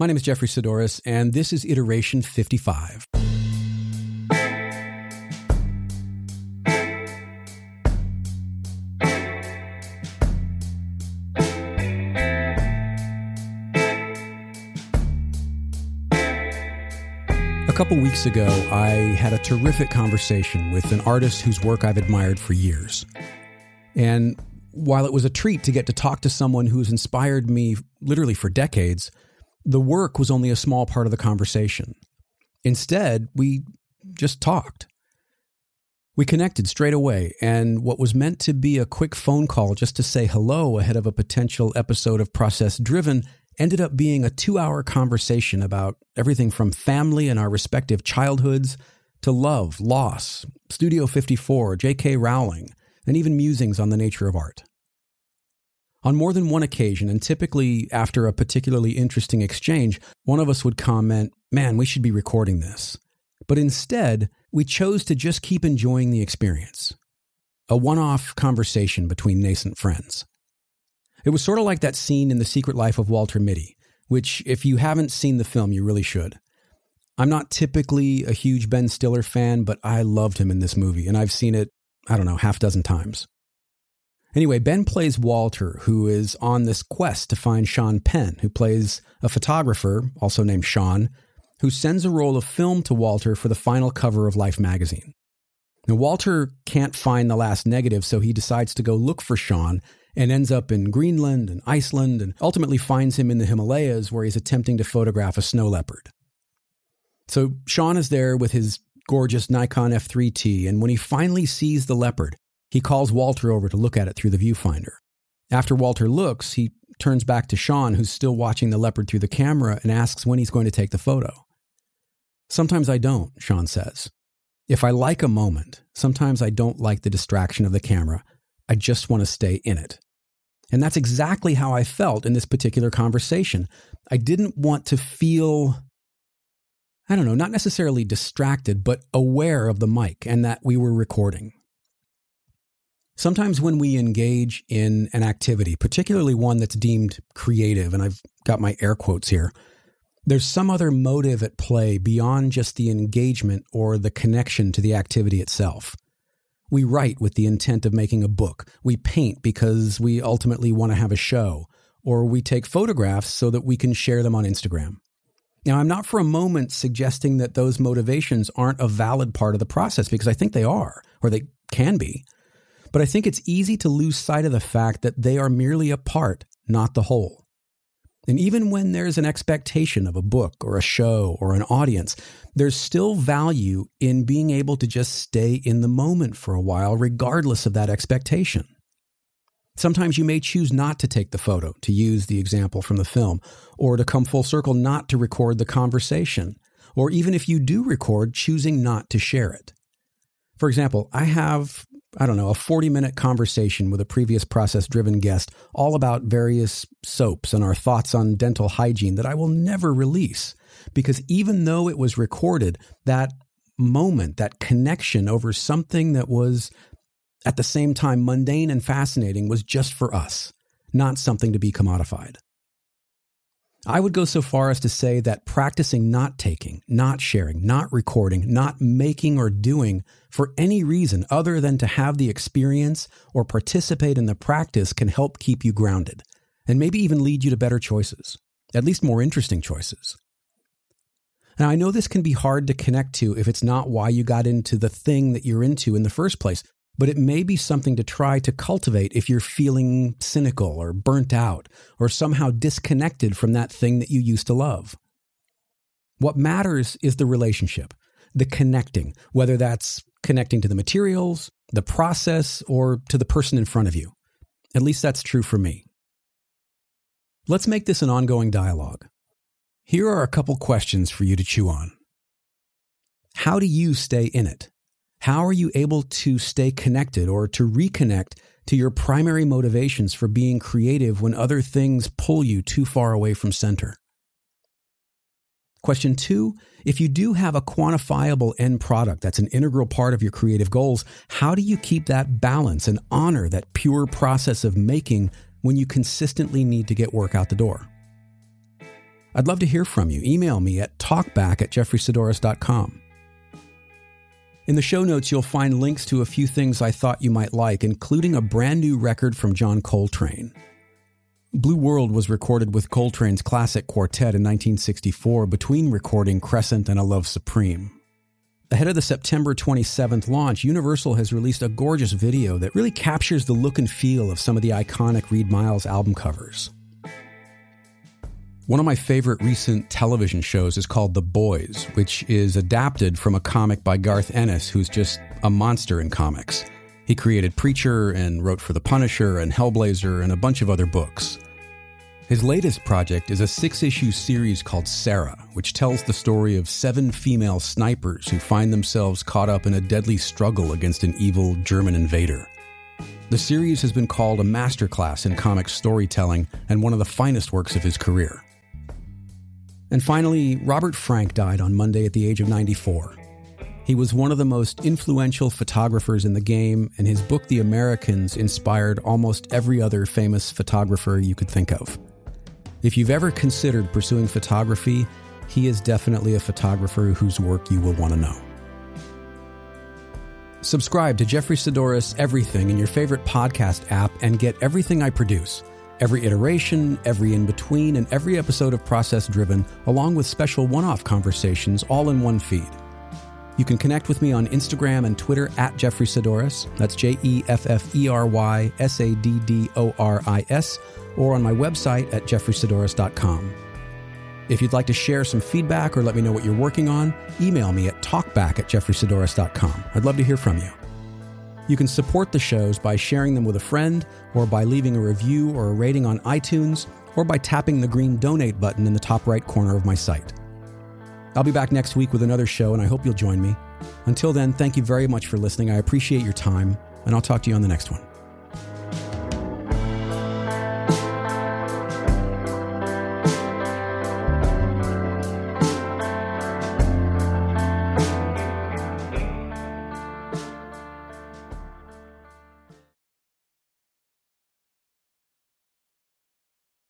My name is Jeffery Saddoris, and this is Iteration 55. A couple weeks ago, I had a terrific conversation with an artist whose work I've admired for years. And while it was a treat to get to talk to someone who's inspired me literally for decades, the work was only a small part of the conversation. Instead, we just talked. We connected straight away, and what was meant to be a quick phone call just to say hello ahead of a potential episode of Process Driven ended up being a 2-hour conversation about everything from family and our respective childhoods to love, loss, Studio 54, J.K. Rowling, and even musings on the nature of art. On more than one occasion, and typically after a particularly interesting exchange, one of us would comment, "Man, we should be recording this." But instead, we chose to just keep enjoying the experience. A one-off conversation between nascent friends. It was sort of like that scene in The Secret Life of Walter Mitty, which if you haven't seen the film, you really should. I'm not typically a huge Ben Stiller fan, but I loved him in this movie, and I've seen it, I don't know, half dozen times. Anyway, Ben plays Walter, who is on this quest to find Sean Penn, who plays a photographer, also named Sean, who sends a roll of film to Walter for the final cover of Life magazine. Now, Walter can't find the last negative, so he decides to go look for Sean, and ends up in Greenland and Iceland, and ultimately finds him in the Himalayas where he's attempting to photograph a snow leopard. So Sean is there with his gorgeous Nikon F3T, and when he finally sees the leopard, he calls Walter over to look at it through the viewfinder. After Walter looks, he turns back to Sean, who's still watching the leopard through the camera, and asks when he's going to take the photo. "Sometimes I don't," Sean says. "If I like a moment, sometimes I don't like the distraction of the camera. I just want to stay in it." And that's exactly how I felt in this particular conversation. I didn't want to feel, I don't know, not necessarily distracted, but aware of the mic and that we were recording. Sometimes when we engage in an activity, particularly one that's deemed creative, and I've got my air quotes here, there's some other motive at play beyond just the engagement or the connection to the activity itself. We write with the intent of making a book. We paint because we ultimately want to have a show. Or we take photographs so that we can share them on Instagram. Now, I'm not for a moment suggesting that those motivations aren't a valid part of the process, because I think they are, or they can be. But I think it's easy to lose sight of the fact that they are merely a part, not the whole. And even when there's an expectation of a book or a show or an audience, there's still value in being able to just stay in the moment for a while, regardless of that expectation. Sometimes you may choose not to take the photo, to use the example from the film, or to come full circle, not to record the conversation, or even if you do record, choosing not to share it. For example, I have, a 40-minute conversation with a previous process-driven guest all about various soaps and our thoughts on dental hygiene that I will never release, because even though it was recorded, that moment, that connection over something that was at the same time mundane and fascinating was just for us, not something to be commodified. I would go so far as to say that practicing not taking, not sharing, not recording, not making or doing for any reason other than to have the experience or participate in the practice can help keep you grounded, and maybe even lead you to better choices, at least more interesting choices. Now, I know this can be hard to connect to if it's not why you got into the thing that you're into in the first place, but it may be something to try to cultivate if you're feeling cynical or burnt out or somehow disconnected from that thing that you used to love. What matters is the relationship, the connecting, whether that's connecting to the materials, the process, or to the person in front of you. At least that's true for me. Let's make this an ongoing dialogue. Here are a couple questions for you to chew on. How do you stay in it? How are you able to stay connected or to reconnect to your primary motivations for being creative when other things pull you too far away from center? Question 2, if you do have a quantifiable end product that's an integral part of your creative goals, how do you keep that balance and honor that pure process of making when you consistently need to get work out the door? I'd love to hear from you. Email me at talkback@jeffreysaddoris.com. In the show notes, you'll find links to a few things I thought you might like, including a brand new record from John Coltrane. Blue World was recorded with Coltrane's classic quartet in 1964 between recording Crescent and A Love Supreme. Ahead of the September 27th launch, Universal has released a gorgeous video that really captures the look and feel of some of the iconic Reid Miles album covers. One of my favorite recent television shows is called The Boys, which is adapted from a comic by Garth Ennis, who's just a monster in comics. He created Preacher and wrote for The Punisher and Hellblazer and a bunch of other books. His latest project is a 6-issue series called Sarah, which tells the story of 7 female snipers who find themselves caught up in a deadly struggle against an evil German invader. The series has been called a masterclass in comic storytelling and one of the finest works of his career. And finally, Robert Frank died on Monday at the age of 94. He was one of the most influential photographers in the game, and his book The Americans inspired almost every other famous photographer you could think of. If you've ever considered pursuing photography, he is definitely a photographer whose work you will want to know. Subscribe to Jeffery Saddoris Everything in your favorite podcast app and get everything I produce. Every iteration, every in-between, and every episode of Process Driven, along with special one-off conversations, all in one feed. You can connect with me on Instagram and Twitter at Jeffery Saddoris, that's JEFFERY SADDORIS, or on my website at jeffreysaddoris.com. If you'd like to share some feedback or let me know what you're working on, email me at talkback@jeffreysaddoris.com. I'd love to hear from you. You can support the shows by sharing them with a friend, or by leaving a review or a rating on iTunes, or by tapping the green donate button in the top right corner of my site. I'll be back next week with another show, and I hope you'll join me. Until then, thank you very much for listening. I appreciate your time, and I'll talk to you on the next one.